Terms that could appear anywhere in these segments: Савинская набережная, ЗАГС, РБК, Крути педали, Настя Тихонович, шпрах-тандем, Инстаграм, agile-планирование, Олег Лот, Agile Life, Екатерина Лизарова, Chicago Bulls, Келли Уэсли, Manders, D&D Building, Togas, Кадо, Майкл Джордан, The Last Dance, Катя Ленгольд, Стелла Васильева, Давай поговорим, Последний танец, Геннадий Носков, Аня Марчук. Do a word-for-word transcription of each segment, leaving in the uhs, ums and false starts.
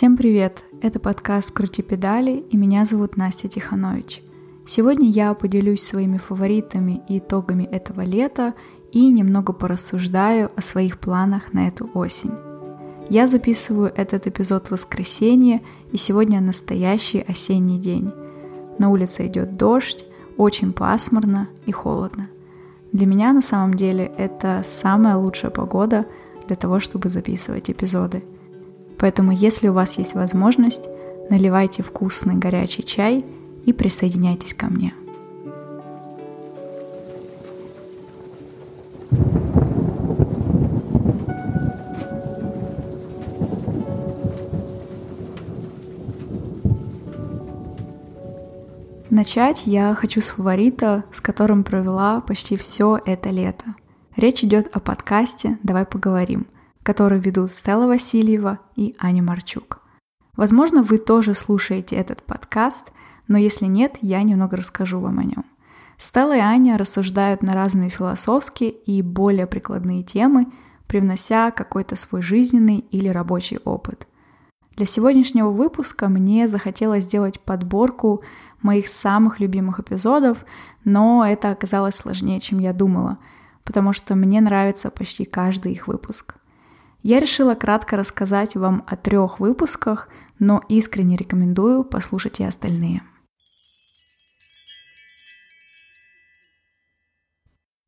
Всем привет! Это подкаст «Крути педали» и меня зовут Настя Тихонович. Сегодня я поделюсь своими фаворитами и итогами этого лета и немного порассуждаю о своих планах на эту осень. Я записываю этот эпизод в воскресенье, и сегодня настоящий осенний день. На улице идет дождь, очень пасмурно и холодно. Для меня на самом деле это самая лучшая погода для того, чтобы записывать эпизоды. Поэтому, если у вас есть возможность, наливайте вкусный горячий чай и присоединяйтесь ко мне. Начать я хочу с фаворита, с которым провела почти все это лето. Речь идет о подкасте «Давай поговорим», который ведут Стелла Васильева и Аня Марчук. Возможно, вы тоже слушаете этот подкаст, но если нет, я немного расскажу вам о нем. Стелла и Аня рассуждают на разные философские и более прикладные темы, привнося какой-то свой жизненный или рабочий опыт. Для сегодняшнего выпуска мне захотелось сделать подборку моих самых любимых эпизодов, но это оказалось сложнее, чем я думала, потому что мне нравится почти каждый их выпуск. Я решила кратко рассказать вам о трех выпусках, но искренне рекомендую послушать и остальные.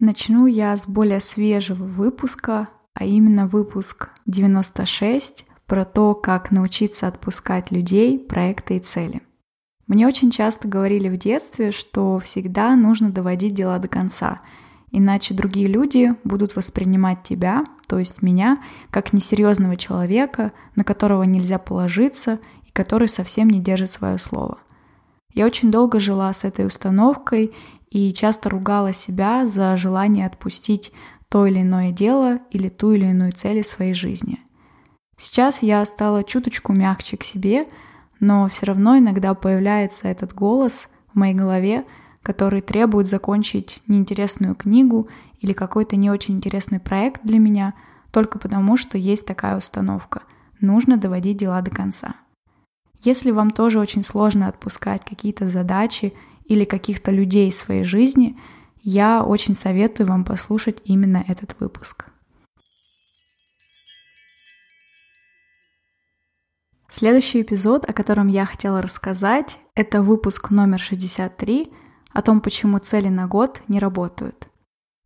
Начну я с более свежего выпуска, а именно выпуск девяносто шесть про то, как научиться отпускать людей, проекты и цели. Мне очень часто говорили в детстве, что всегда нужно доводить дела до конца, иначе другие люди будут воспринимать тебя, то есть меня, как несерьезного человека, на которого нельзя положиться и который совсем не держит свое слово. Я очень долго жила с этой установкой и часто ругала себя за желание отпустить то или иное дело или ту или иную цель из своей жизни. Сейчас я стала чуточку мягче к себе, но все равно иногда появляется этот голос в моей голове, который требует закончить неинтересную книгу или какой-то не очень интересный проект для меня только потому, что есть такая установка. Нужно доводить дела до конца. Если вам тоже очень сложно отпускать какие-то задачи или каких-то людей из своей жизни, я очень советую вам послушать именно этот выпуск. Следующий эпизод, о котором я хотела рассказать, это выпуск номер шестьдесят три о том, почему цели на год не работают.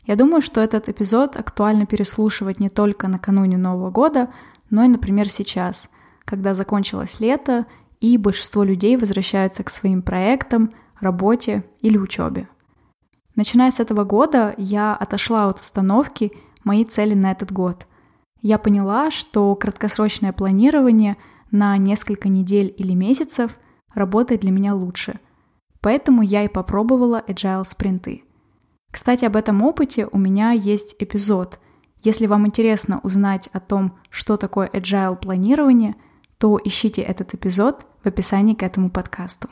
Я думаю, что этот эпизод актуально переслушивать не только накануне Нового года, но и, например, сейчас, когда закончилось лето и большинство людей возвращаются к своим проектам, работе или учебе. Начиная с этого года, я отошла от установки «Мои цели на этот год». Я поняла, что краткосрочное планирование – на несколько недель или месяцев работает для меня лучше. Поэтому я и попробовала agile спринты. Кстати, об этом опыте у меня есть эпизод. Если вам интересно узнать о том, что такое agile планирование, то ищите этот эпизод в описании к этому подкасту.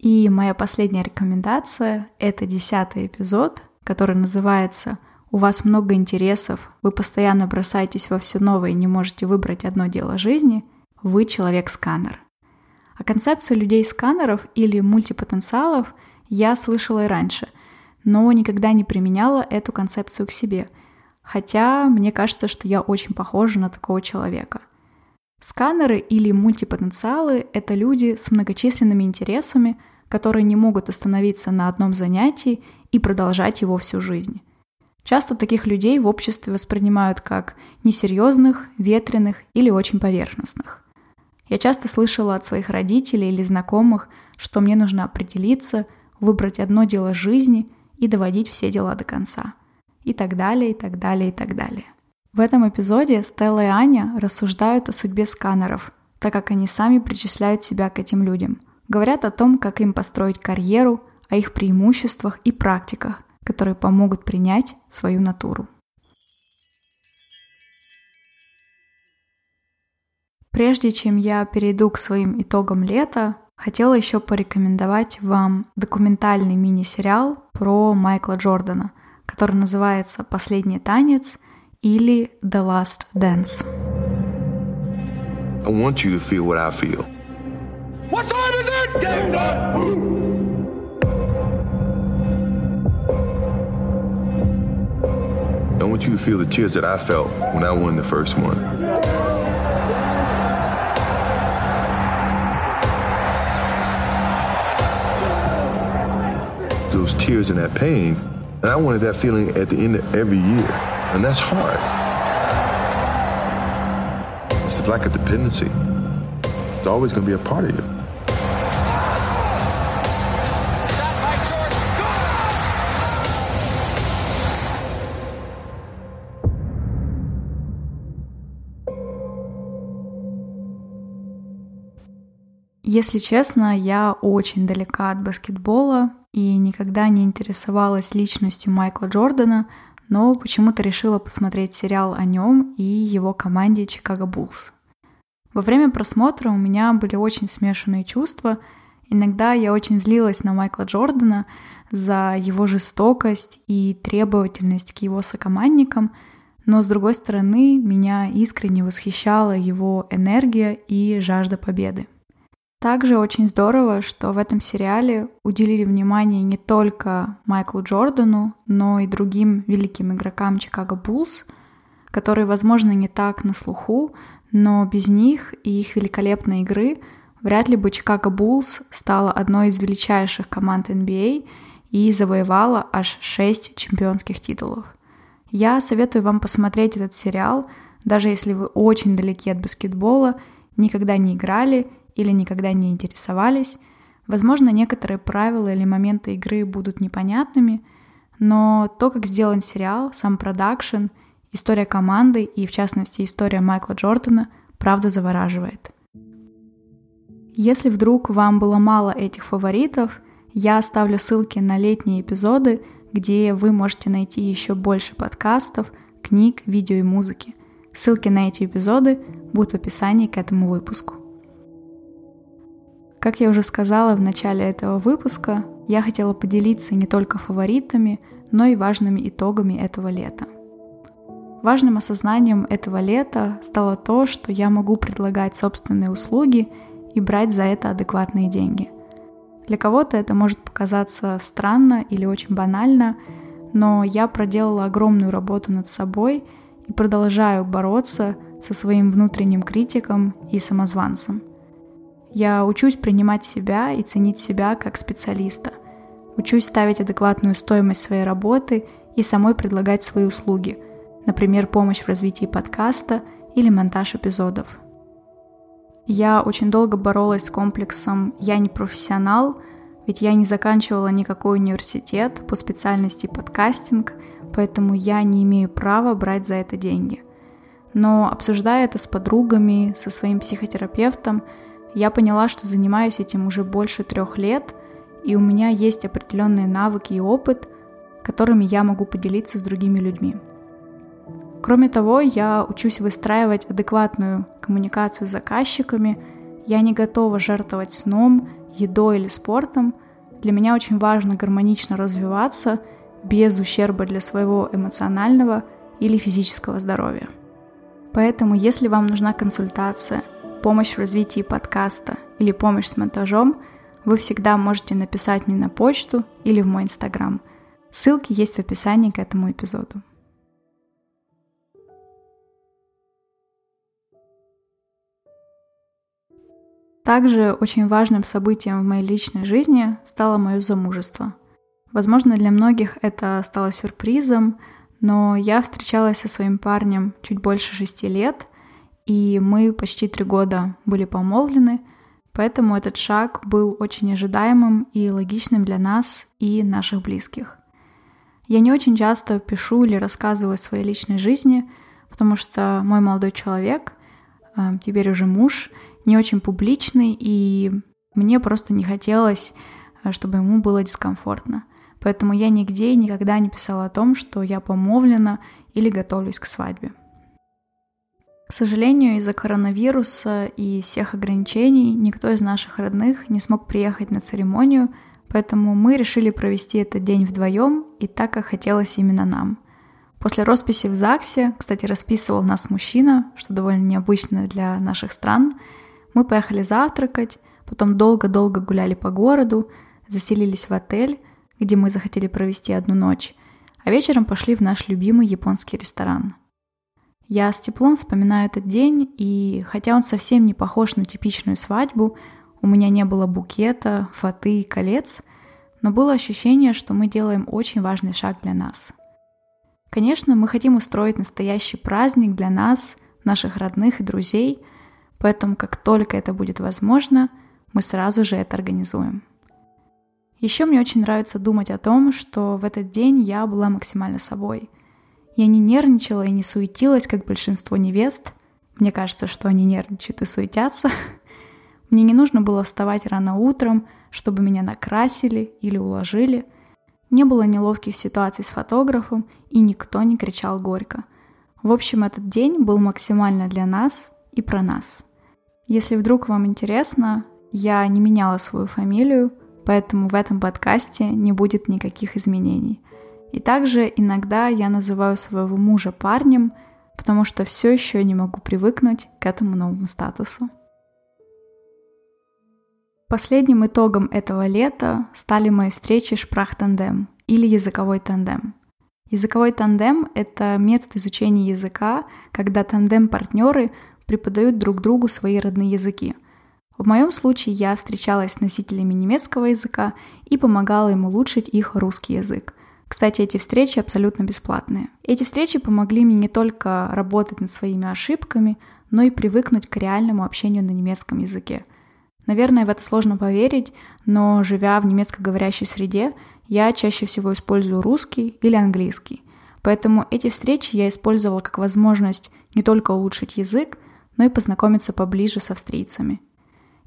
И моя последняя рекомендация – это десятый эпизод, который называется «У вас много интересов, вы постоянно бросаетесь во все новое и не можете выбрать одно дело жизни, вы человек-сканер». А концепцию людей-сканеров или мультипотенциалов я слышала и раньше, но никогда не применяла эту концепцию к себе, хотя мне кажется, что я очень похожа на такого человека. Сканеры или мультипотенциалы – это люди с многочисленными интересами, которые не могут остановиться на одном занятии и продолжать его всю жизнь. Часто таких людей в обществе воспринимают как несерьезных, ветреных или очень поверхностных. Я часто слышала от своих родителей или знакомых, что мне нужно определиться, выбрать одно дело жизни и доводить все дела до конца. И так далее, и так далее, и так далее. В этом эпизоде Стелла и Аня рассуждают о судьбе сканеров, так как они сами причисляют себя к этим людям. Говорят о том, как им построить карьеру, о их преимуществах и практиках, которые помогут принять свою натуру. Прежде чем я перейду к своим итогам лета, хотела еще порекомендовать вам документальный мини-сериал про Майкла Джордана, который называется «Последний танец», или The Last Dance. I want you to feel what I feel. What time is it? Game time! I want you to feel the tears that I felt when I won the first one. Those tears and that pain, and I wanted that feeling at the end of every year, and that's hard. It's like a dependency. It's always going to be a part of you. Если честно, я очень далека от баскетбола и никогда не интересовалась личностью Майкла Джордана, но почему-то решила посмотреть сериал о нем и его команде Chicago Bulls. Во время просмотра у меня были очень смешанные чувства. Иногда я очень злилась на Майкла Джордана за его жестокость и требовательность к его сокомандникам, но, с другой стороны, меня искренне восхищала его энергия и жажда победы. Также очень здорово, что в этом сериале уделили внимание не только Майклу Джордану, но и другим великим игрокам Чикаго Буллс, которые, возможно, не так на слуху, но без них и их великолепной игры вряд ли бы Чикаго Буллс стала одной из величайших команд эн би эй и завоевала аж шесть чемпионских титулов. Я советую вам посмотреть этот сериал, даже если вы очень далеки от баскетбола, никогда не играли или никогда не интересовались. Возможно, некоторые правила или моменты игры будут непонятными, но то, как сделан сериал, сам продакшн, история команды и, в частности, история Майкла Джордана, правда завораживает. Если вдруг вам было мало этих фаворитов, я оставлю ссылки на летние эпизоды, где вы можете найти еще больше подкастов, книг, видео и музыки. Ссылки на эти эпизоды будут в описании к этому выпуску. Как я уже сказала в начале этого выпуска, я хотела поделиться не только фаворитами, но и важными итогами этого лета. Важным осознанием этого лета стало то, что я могу предлагать собственные услуги и брать за это адекватные деньги. Для кого-то это может показаться странно или очень банально, но я проделала огромную работу над собой и продолжаю бороться со своим внутренним критиком и самозванцем. Я учусь принимать себя и ценить себя как специалиста. Учусь ставить адекватную стоимость своей работы и самой предлагать свои услуги, например, помощь в развитии подкаста или монтаж эпизодов. Я очень долго боролась с комплексом «я не профессионал», ведь я не заканчивала никакой университет по специальности подкастинг, поэтому я не имею права брать за это деньги. Но обсуждая это с подругами, со своим психотерапевтом, я поняла, что занимаюсь этим уже больше трех лет, и у меня есть определенные навыки и опыт, которыми я могу поделиться с другими людьми. Кроме того, я учусь выстраивать адекватную коммуникацию с заказчиками, я не готова жертвовать сном, едой или спортом. Для меня очень важно гармонично развиваться, без ущерба для своего эмоционального или физического здоровья. Поэтому, если вам нужна консультация, помощь в развитии подкаста или помощь с монтажом, вы всегда можете написать мне на почту или в мой Инстаграм. Ссылки есть в описании к этому эпизоду. Также очень важным событием в моей личной жизни стало мое замужество. Возможно, для многих это стало сюрпризом, но я встречалась со своим парнем чуть больше шести лет, и мы почти три года были помолвлены, поэтому этот шаг был очень ожидаемым и логичным для нас и наших близких. Я не очень часто пишу или рассказываю о своей личной жизни, потому что мой молодой человек, теперь уже муж, не очень публичный, и мне просто не хотелось, чтобы ему было дискомфортно. Поэтому я нигде и никогда не писала о том, что я помолвлена или готовлюсь к свадьбе. К сожалению, из-за коронавируса и всех ограничений никто из наших родных не смог приехать на церемонию, поэтому мы решили провести этот день вдвоем и так, как хотелось именно нам. После росписи в ЗАГСе, кстати, расписывал нас мужчина, что довольно необычно для наших стран, мы поехали завтракать, потом долго-долго гуляли по городу, заселились в отель, где мы захотели провести одну ночь, а вечером пошли в наш любимый японский ресторан. Я с теплом вспоминаю этот день, и хотя он совсем не похож на типичную свадьбу, у меня не было букета, фаты и колец, но было ощущение, что мы делаем очень важный шаг для нас. Конечно, мы хотим устроить настоящий праздник для нас, наших родных и друзей, поэтому как только это будет возможно, мы сразу же это организуем. Еще мне очень нравится думать о том, что в этот день я была максимально собой. Я не нервничала и не суетилась, как большинство невест. Мне кажется, что они нервничают и суетятся. Мне не нужно было вставать рано утром, чтобы меня накрасили или уложили. Не было неловких ситуаций с фотографом, и никто не кричал горько. В общем, этот день был максимально для нас и про нас. Если вдруг вам интересно, я не меняла свою фамилию, поэтому в этом подкасте не будет никаких изменений. И также иногда я называю своего мужа парнем, потому что все еще не могу привыкнуть к этому новому статусу. Последним итогом этого лета стали мои встречи шпрах-тандем или языковой тандем. Языковой тандем — это метод изучения языка, когда тандем-партнеры преподают друг другу свои родные языки. В моем случае я встречалась с носителями немецкого языка и помогала им улучшить их русский язык. Кстати, эти встречи абсолютно бесплатные. Эти встречи помогли мне не только работать над своими ошибками, но и привыкнуть к реальному общению на немецком языке. Наверное, в это сложно поверить, но живя в немецкоговорящей среде, я чаще всего использую русский или английский. Поэтому эти встречи я использовала как возможность не только улучшить язык, но и познакомиться поближе с австрийцами.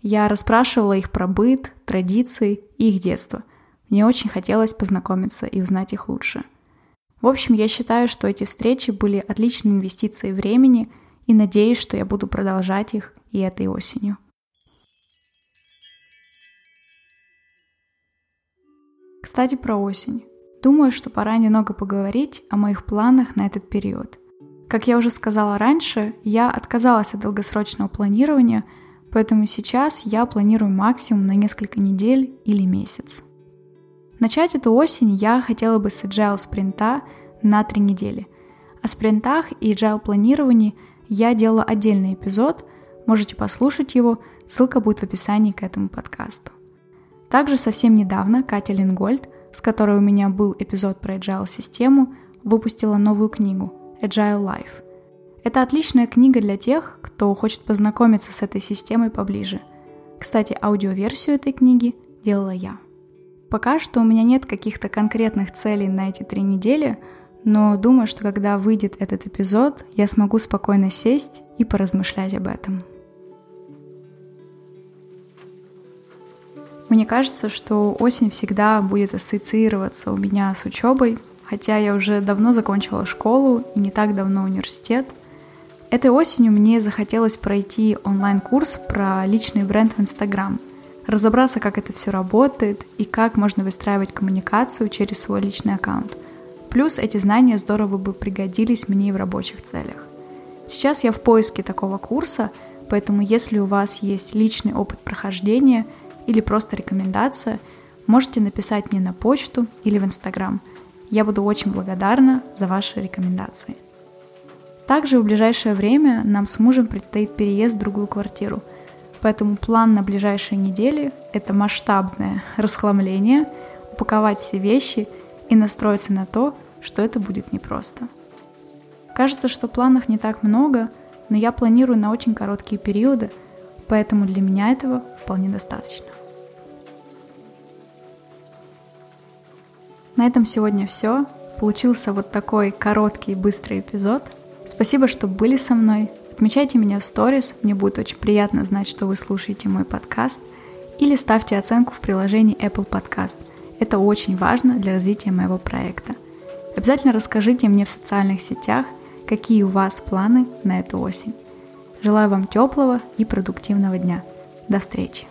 Я расспрашивала их про быт, традиции и их детство. Мне очень хотелось познакомиться и узнать их лучше. В общем, я считаю, что эти встречи были отличной инвестицией времени, и надеюсь, что я буду продолжать их и этой осенью. Кстати, про осень. Думаю, что пора немного поговорить о моих планах на этот период. Как я уже сказала раньше, я отказалась от долгосрочного планирования, поэтому сейчас я планирую максимум на несколько недель или месяц. Начать эту осень я хотела бы с agile спринта на три недели. О спринтах и agile планировании я делала отдельный эпизод, можете послушать его, ссылка будет в описании к этому подкасту. Также совсем недавно Катя Ленгольд, с которой у меня был эпизод про agile-систему, выпустила новую книгу «Agile Life». Это отличная книга для тех, кто хочет познакомиться с этой системой поближе. Кстати, аудиоверсию этой книги делала я. Пока что у меня нет каких-то конкретных целей на эти три недели, но думаю, что когда выйдет этот эпизод, я смогу спокойно сесть и поразмышлять об этом. Мне кажется, что осень всегда будет ассоциироваться у меня с учебой, хотя я уже давно закончила школу и не так давно университет. Этой осенью мне захотелось пройти онлайн-курс про личный бренд в Инстаграм, разобраться, как это все работает и как можно выстраивать коммуникацию через свой личный аккаунт. Плюс эти знания здорово бы пригодились мне и в рабочих целях. Сейчас я в поиске такого курса, поэтому если у вас есть личный опыт прохождения – или просто рекомендация, можете написать мне на почту или в Инстаграм. Я буду очень благодарна за ваши рекомендации. Также в ближайшее время нам с мужем предстоит переезд в другую квартиру, поэтому план на ближайшие недели – это масштабное расхламление, упаковать все вещи и настроиться на то, что это будет непросто. Кажется, что планов не так много, но я планирую на очень короткие периоды, поэтому для меня этого вполне достаточно. На этом сегодня все. Получился вот такой короткий и быстрый эпизод. Спасибо, что были со мной. Отмечайте меня в сторис, мне будет очень приятно знать, что вы слушаете мой подкаст. Или ставьте оценку в приложении Apple Podcast. Это очень важно для развития моего проекта. Обязательно расскажите мне в социальных сетях, какие у вас планы на эту осень. Желаю вам теплого и продуктивного дня. До встречи!